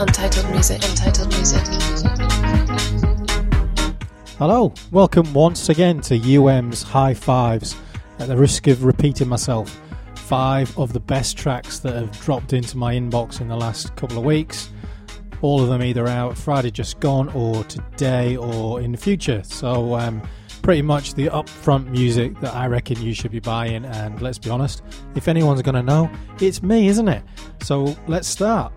Untitled Music, Untitled Music. Hello, welcome once again to UM's High 5ives. At the risk of repeating myself, 5 of the best tracks that have dropped into my inbox in the last couple of weeks. All of them either out Friday just gone or today or in the future. So pretty much the upfront music that I reckon you should be buying, and let's be honest, if anyone's going to know, it's me, isn't it? So let's start.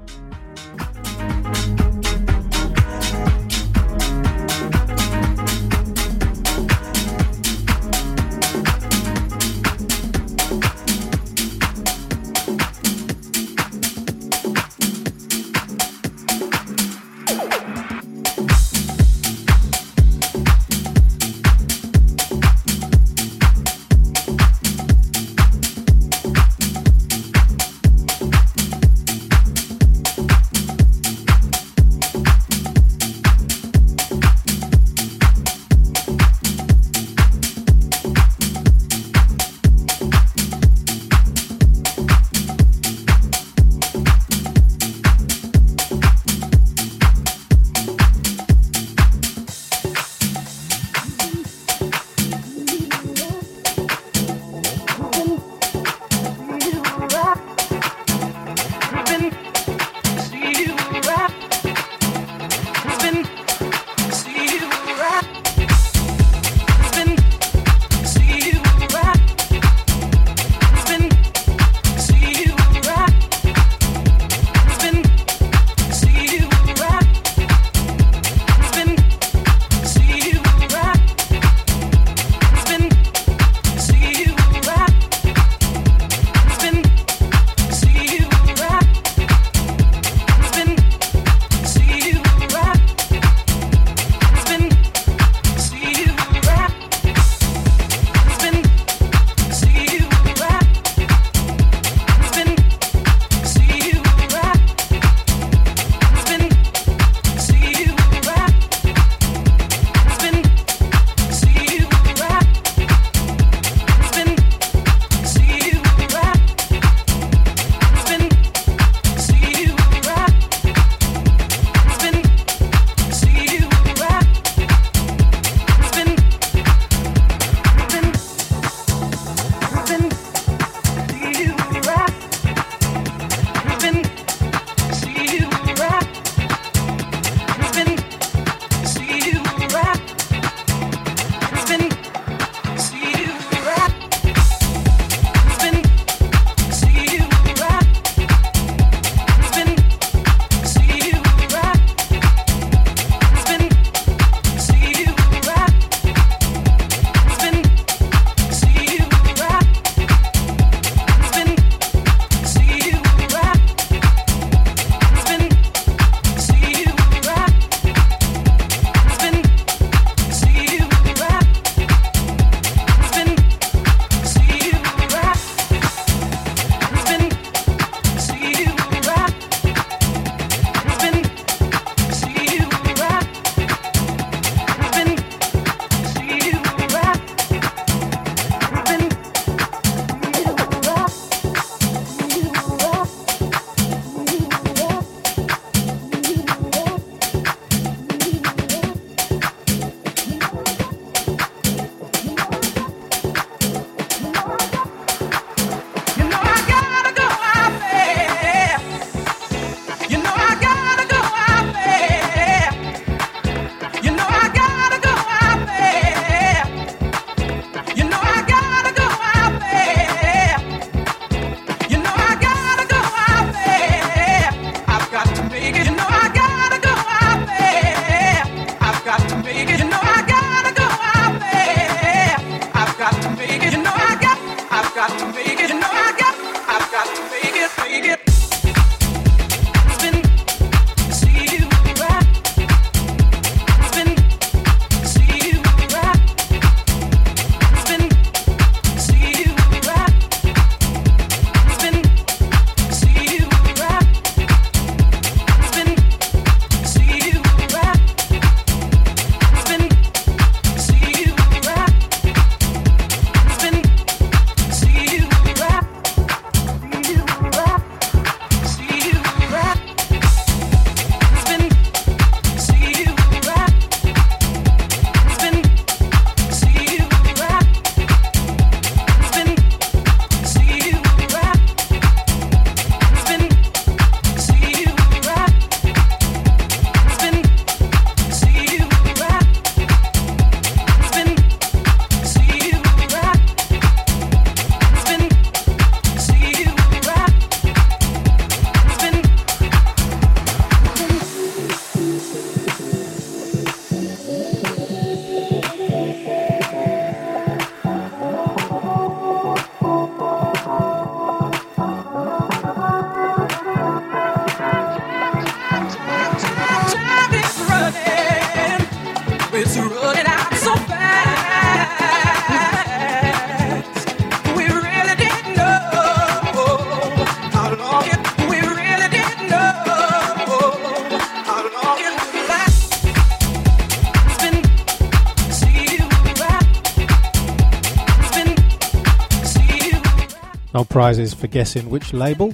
no prizes for guessing which label.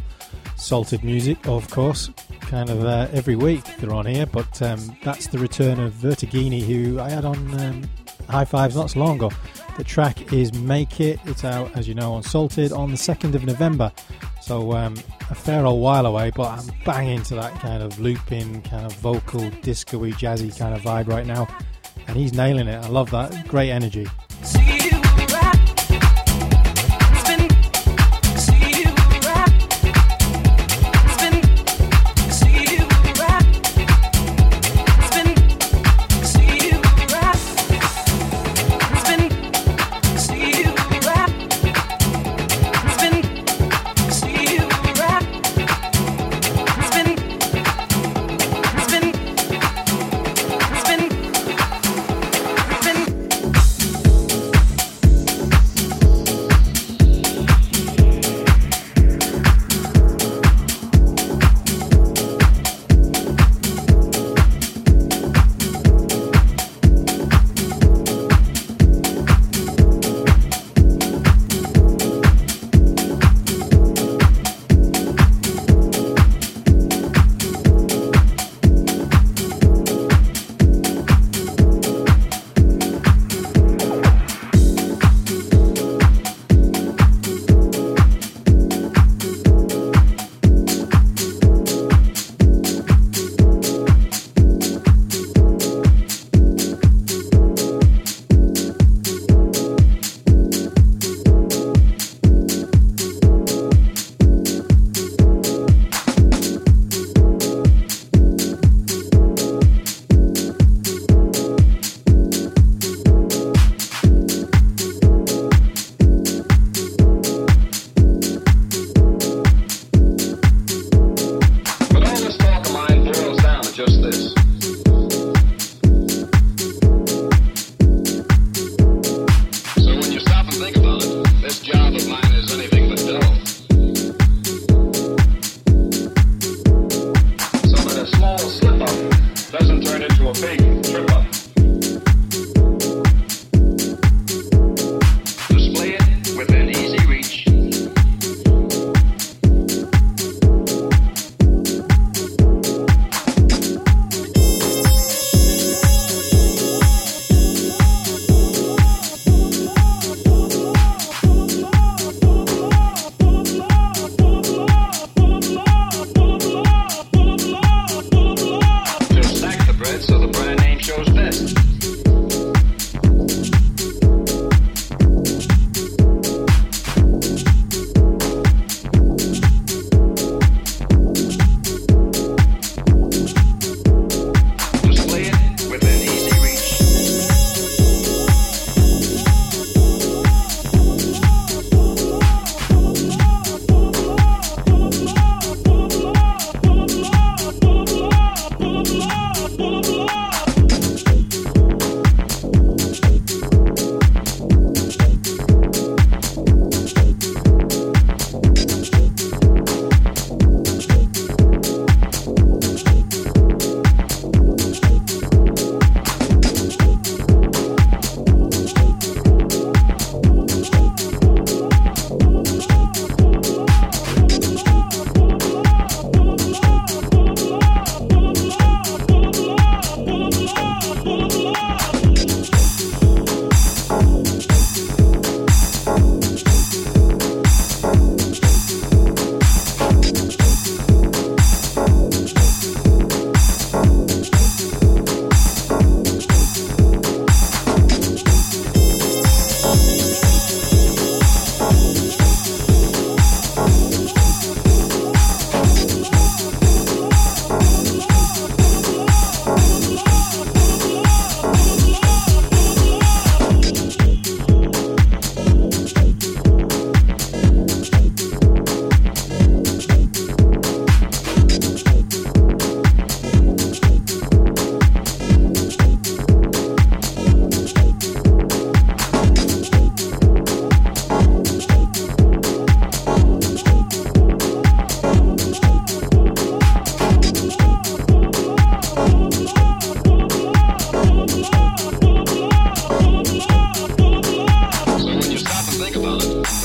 Salted Music, of course, kind of every week they're on here, but that's the return of Vertigini, who I had on High 5ives not so long ago. The track is Make It. It's out, as you know, on Salted on the 2nd of November, so a fair old while away, but I'm banging to that kind of looping, kind of vocal, disco-y, jazzy kind of vibe right now, and he's nailing it. I love that. Great energy.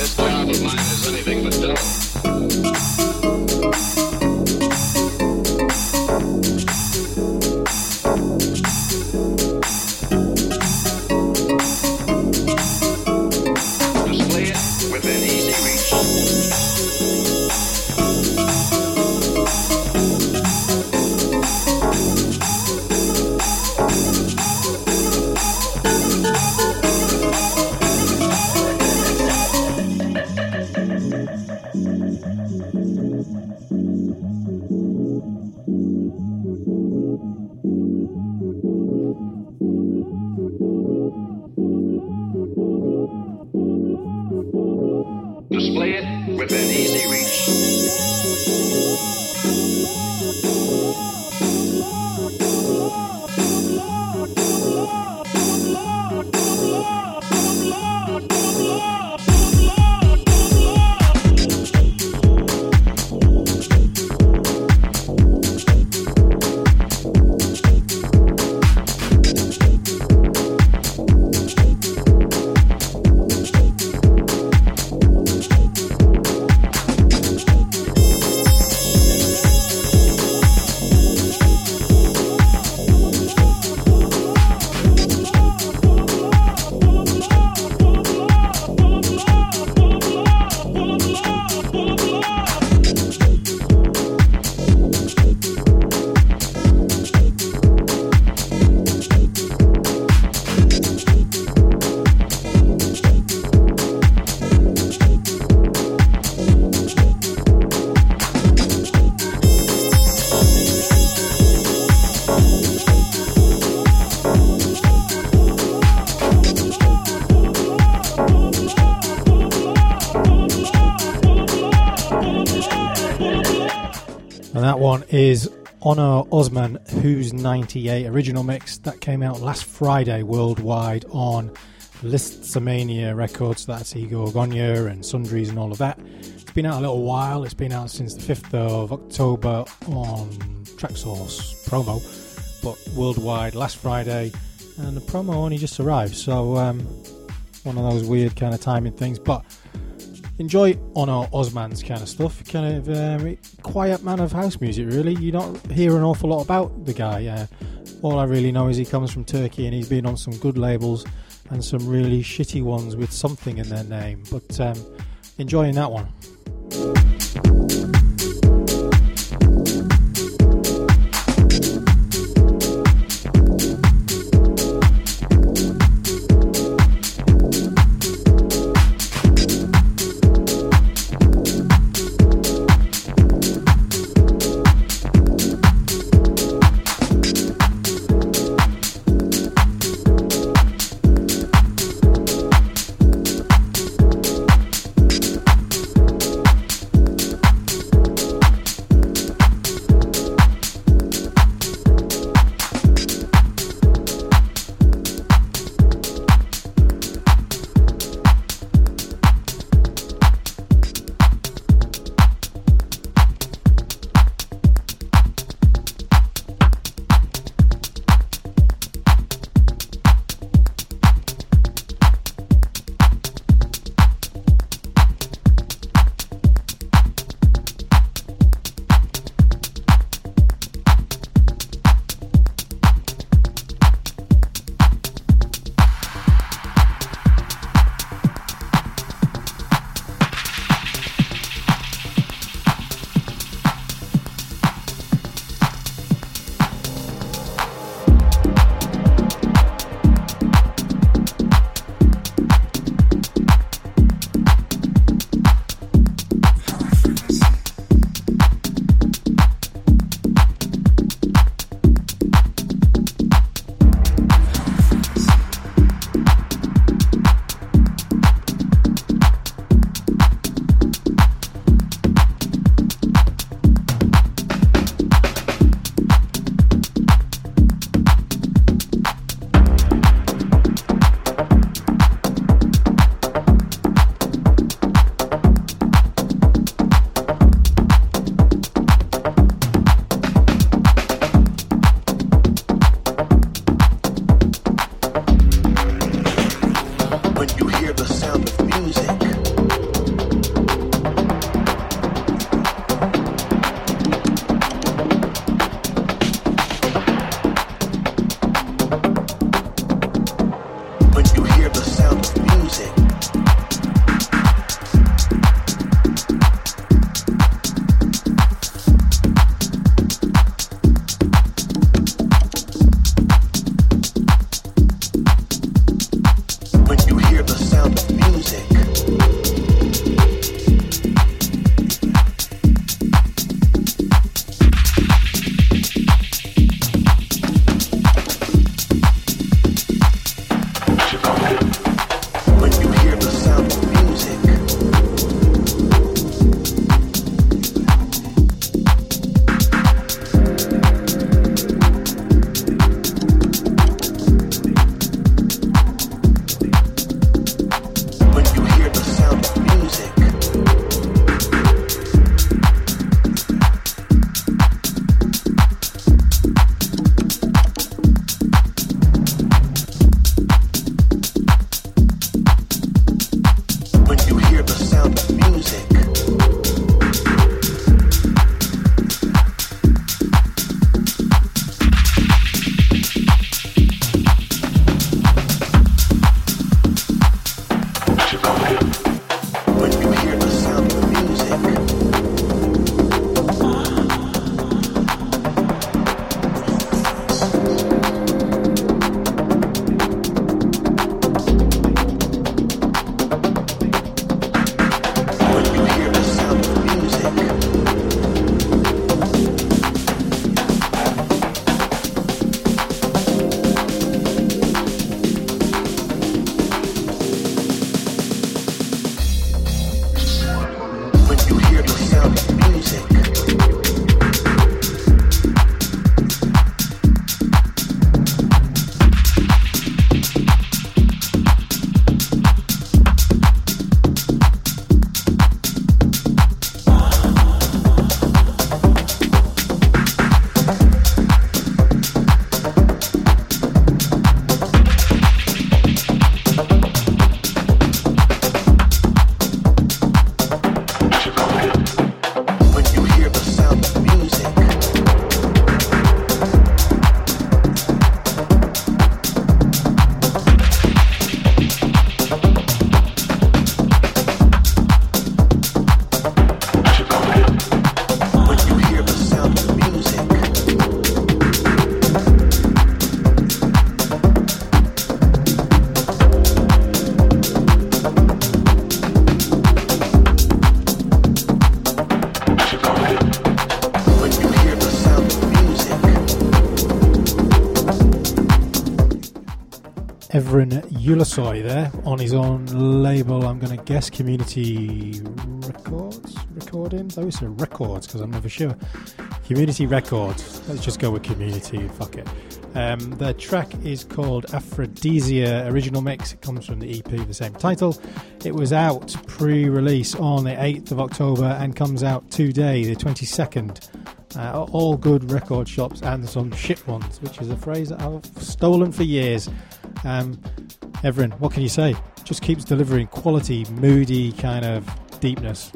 This job of mine is anything but done. Display it within easy is Honor Osman, Who's 98 original mix that came out last Friday worldwide on Listomania Records. That's Igor Gonya and Sundries and all of that. It's been out a little while. It's been out since the 5th of October on TrackSource promo, but worldwide last Friday, and the promo only just arrived, so one of those weird kind of timing things. But enjoy Honor Osman's kind of stuff, kind of quiet man of house music really. You don't hear an awful lot about the guy. All I really know is he comes from Turkey and he's been on some good labels and some really shitty ones with something in their name, but enjoying that one. Everin Ulisoy there on his own label, I'm going to guess Community Records? Recordings? I always say Records because I'm never sure. Community Records. Let's just go with Community, fuck it. The track is called Aphrodisia Original Mix. It comes from the EP of the same title. It was out pre-release on the 8th of October and comes out today, the 22nd. All good record shops and some shit ones, which is a phrase that I've stolen for years. Everin, what can you say? Just keeps delivering quality, moody kind of deepness.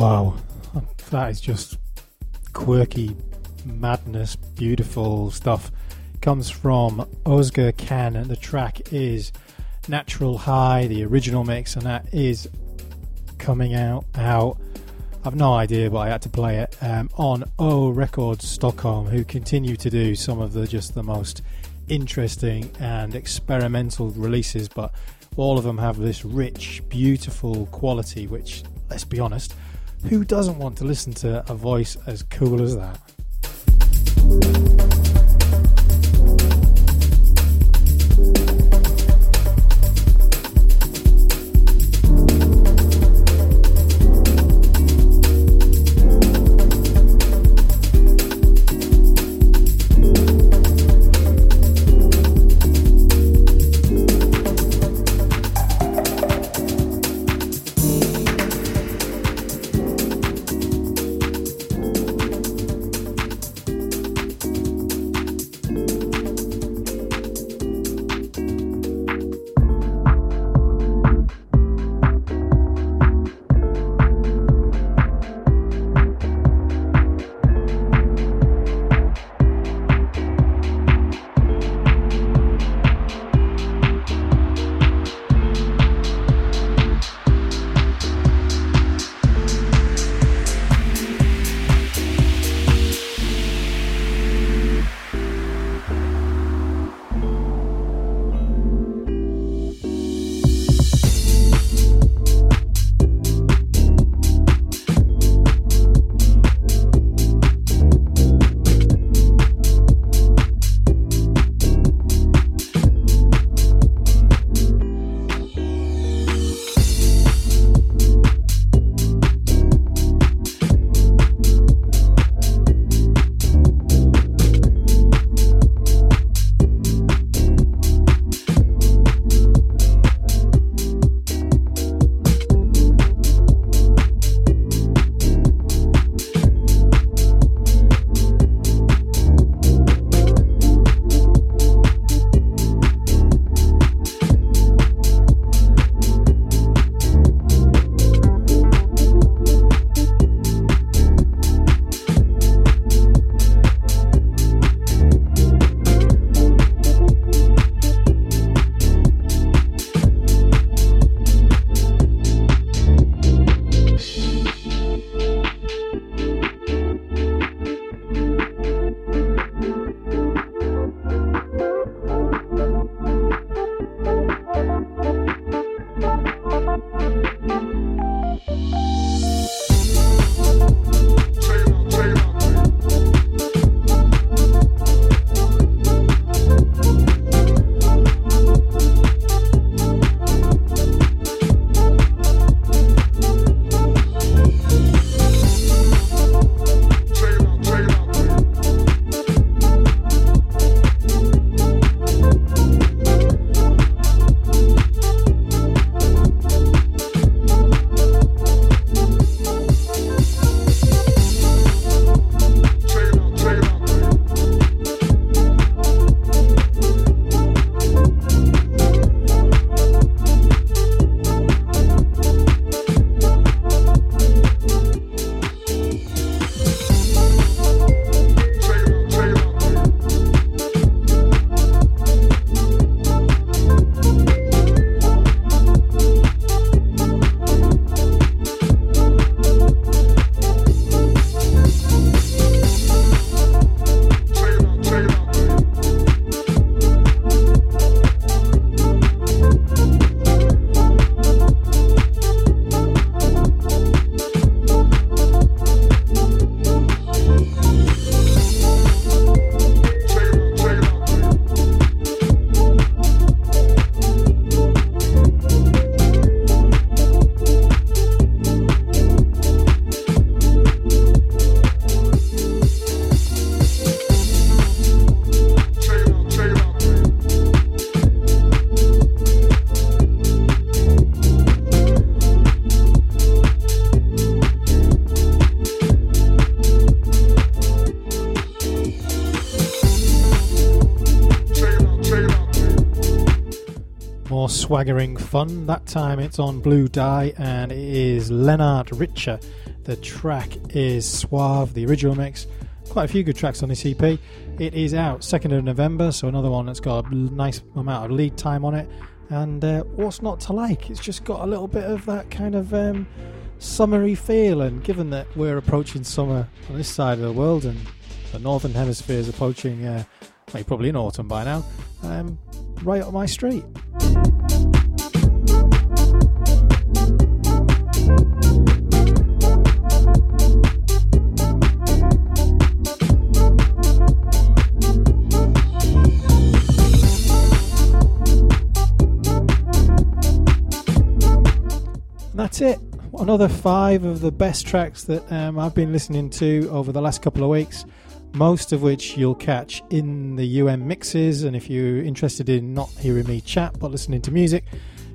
Wow, that is just quirky madness, beautiful stuff. Comes from Osgar Kahn, and the track is Natural High, the original mix, and that is coming out. I've no idea, but I had to play it on O Records Stockholm, who continue to do some of the most interesting and experimental releases, but all of them have this rich, beautiful quality, which, let's be honest, who doesn't want to listen to a voice as cool as that? Swaggering fun. That time it's on Blue Dye, and it is Leonard Richter. The track is Suave, the original mix. Quite a few good tracks on this EP. It is out 2nd of November, so another one that's got a nice amount of lead time on it. And what's not to like? It's just got a little bit of that kind of summery feel, and given that we're approaching summer on this side of the world and the northern hemisphere is approaching, well, you're probably in autumn by now, right up my street. That's it. Another 5 of the best tracks that I've been listening to over the last couple of weeks, most of which you'll catch in the UM mixes. And if you're interested in not hearing me chat but listening to music,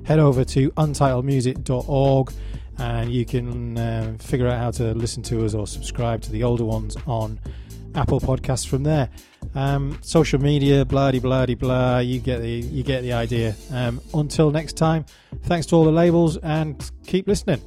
head over to untitledmusic.org and you can figure out how to listen to us or subscribe to the older ones on Apple Podcasts from there. Social media, blah-de-blah-de-blah, you get the idea. Until next time, thanks to all the labels and keep listening.